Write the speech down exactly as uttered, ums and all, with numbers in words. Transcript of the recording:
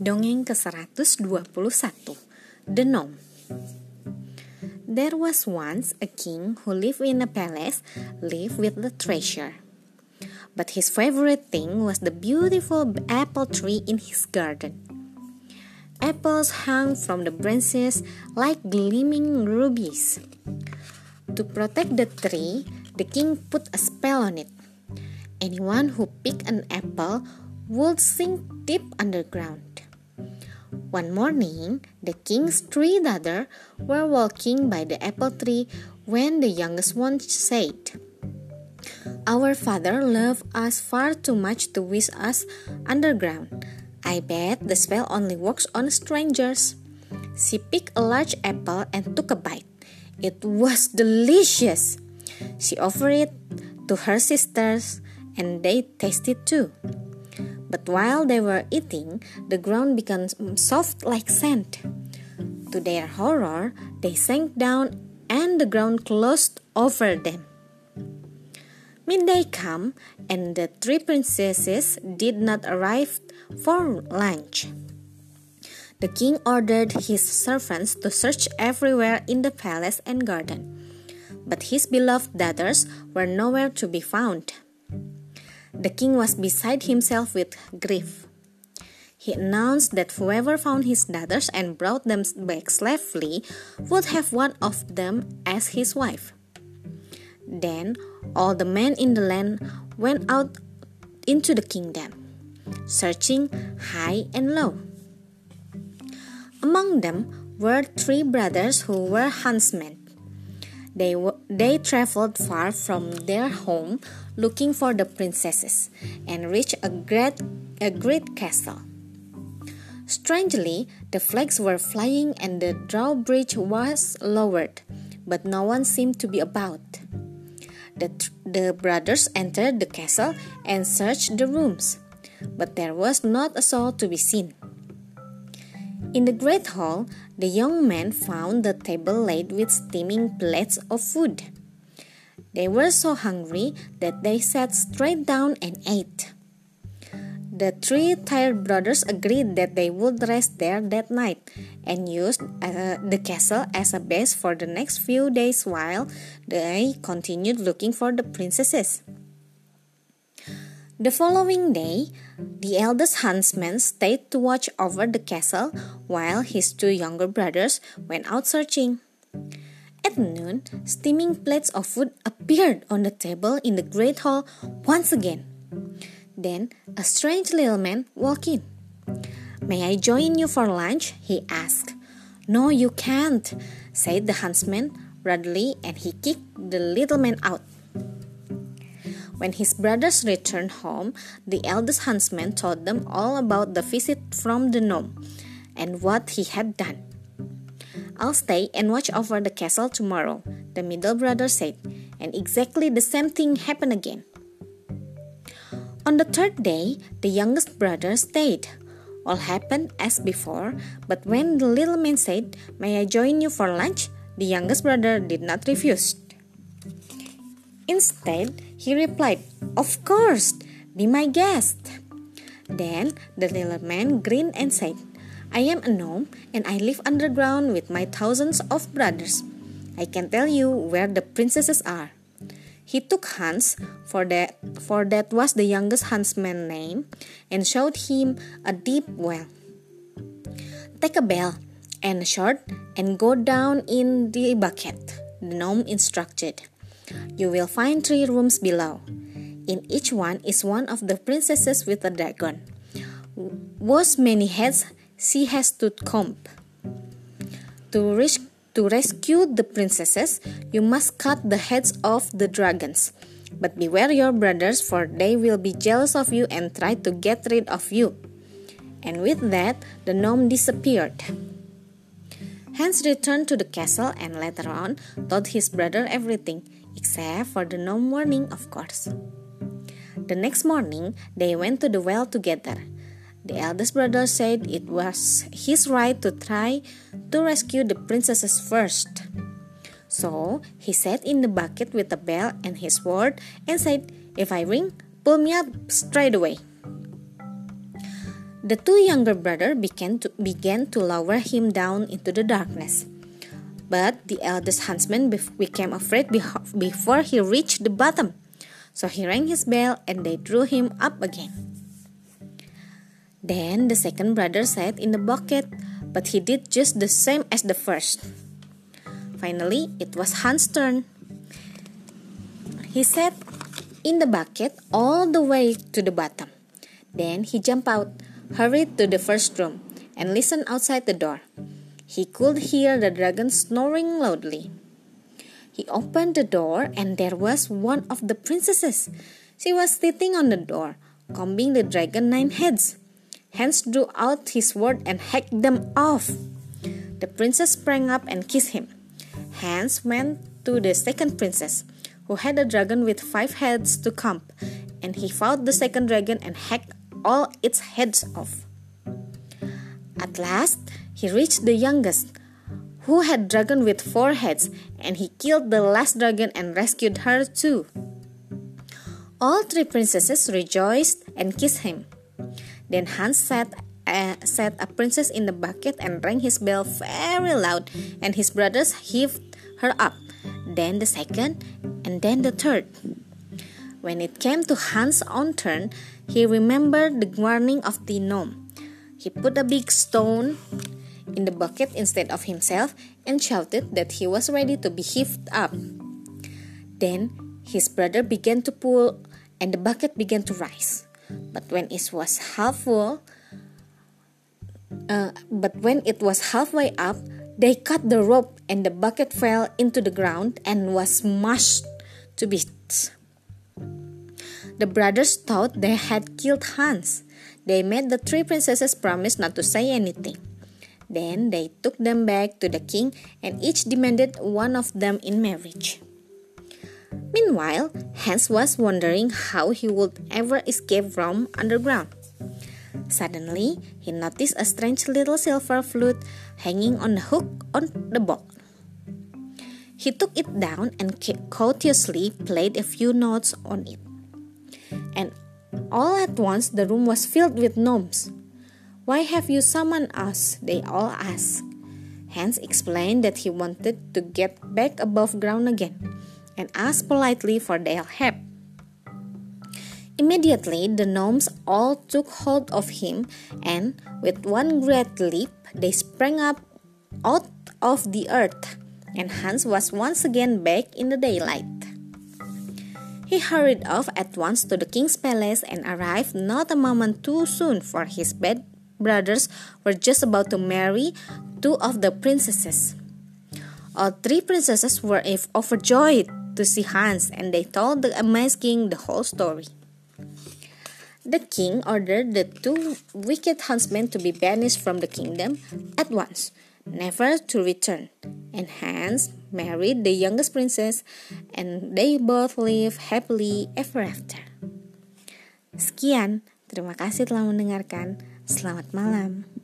Dongeng ke seratus dua puluh satu. Denom. There was once a king who lived in a palace, lived with the treasure. But his favorite thing was the beautiful apple tree in his garden. Apples hung from the branches like gleaming rubies. To protect the tree, the king put a spell on it. Anyone who picked an apple would sink deep underground. One morning, the king's three daughters were walking by the apple tree when the youngest one said, "Our father loved us far too much to wish us underground. I bet the spell only works on strangers." She picked a large apple and took a bite. It was delicious. She offered it to her sisters, and they tasted too. But while they were eating, the ground became soft like sand. To their horror, they sank down and the ground closed over them. Midday came, and the three princesses did not arrive for lunch. The king ordered his servants to search everywhere in the palace and garden, but his beloved daughters were nowhere to be found. The king was beside himself with grief. He announced that whoever found his daughters and brought them back safely would have one of them as his wife. Then all the men in the land went out into the kingdom, searching high and low. Among them were three brothers who were huntsmen. They, w- they traveled far from their home looking for the princesses and reached a great, a great castle. Strangely, the flags were flying and the drawbridge was lowered, but no one seemed to be about. The, th- the brothers entered the castle and searched the rooms, but there was not a soul to be seen. In the great hall, the young men found the table laid with steaming plates of food. They were so hungry that they sat straight down and ate. The three tired brothers agreed that they would rest there that night and used uh, the castle as a base for the next few days while they continued looking for the princesses. The following day, the eldest huntsman stayed to watch over the castle while his two younger brothers went out searching. At noon, steaming plates of food appeared on the table in the great hall once again. Then, a strange little man walked in. "May I join you for lunch?" he asked. "No, you can't," said the huntsman rudely, and he kicked the little man out. When his brothers returned home, the eldest huntsman told them all about the visit from the gnome and what he had done. "I'll stay and watch over the castle tomorrow," the middle brother said, and exactly the same thing happened again. On the third day, the youngest brother stayed. All happened as before, but when the little man said, "May I join you for lunch?" the youngest brother did not refuse. Instead, he replied, "Of course, be my guest." Then the little man grinned and said, "I am a gnome and I live underground with my thousands of brothers. I can tell you where the princesses are." He took Hans, for that, for that was the youngest huntsman's name, and showed him a deep well. "Take a bell and a shot and go down in the bucket," the gnome instructed. "You will find three rooms below. In each one is one of the princesses with a dragon, whose many heads she has to comb. To reach To rescue the princesses, you must cut the heads off the dragons. But beware your brothers, for they will be jealous of you and try to get rid of you." And with that, the gnome disappeared. Hans returned to the castle and later on told his brother everything, except for the gnome warning, of course. The next morning, they went to the well together. The eldest brother said it was his right to try to rescue the princesses first. So he sat in the bucket with a bell and his sword and said, "If I ring, pull me up straight away." The two younger brothers began to, began to lower him down into the darkness. But the eldest huntsman became afraid before he reached the bottom. So he rang his bell and they drew him up again. Then the second brother sat in the bucket, but he did just the same as the first. Finally, it was Hans' turn. He sat in the bucket all the way to the bottom. Then he jumped out, hurried to the first room, and listened outside the door. He could hear the dragon snoring loudly. He opened the door and there was one of the princesses. She was sitting on the door, combing the dragon nine heads. Hans drew out his sword and hacked them off. The princess sprang up and kissed him. Hans went to the second princess, who had a dragon with five heads to comb, and he fought the second dragon and hacked all its heads off. At last, he reached the youngest, who had dragon with four heads, and he killed the last dragon and rescued her too. All three princesses rejoiced and kissed him. Then Hans set, uh, set a princess in the bucket and rang his bell very loud, and his brothers heaved her up, then the second, and then the third. When it came to Hans' own turn, he remembered the warning of the gnome. He put a big stone in the bucket instead of himself and shouted that he was ready to be heaved up. Then his brother began to pull and the bucket began to rise. But when it was half full, uh, but when it was halfway up, they cut the rope and the bucket fell into the ground and was smashed to bits. The brothers thought they had killed Hans. They made the three princesses promise not to say anything. Then they took them back to the king and each demanded one of them in marriage. Meanwhile, Hans was wondering how he would ever escape from underground. Suddenly, he noticed a strange little silver flute hanging on the hook on the box. He took it down and cautiously played a few notes on it. And all at once, the room was filled with gnomes. "Why have you summoned us?" they all asked. Hans explained that he wanted to get back above ground again and asked politely for their help. Immediately, the gnomes all took hold of him and, with one great leap, they sprang up out of the earth, and Hans was once again back in the daylight. He hurried off at once to the king's palace and arrived not a moment too soon, for his bed brothers were just about to marry two of the princesses. All three princesses were overjoyed to see Hans, and they told the amazed king the whole story. The king ordered the two wicked huntsmen to be banished from the kingdom at once, never to return, and Hans married the youngest princess, and they both lived happily ever after. Sekian, terima kasih telah mendengarkan. Selamat malam.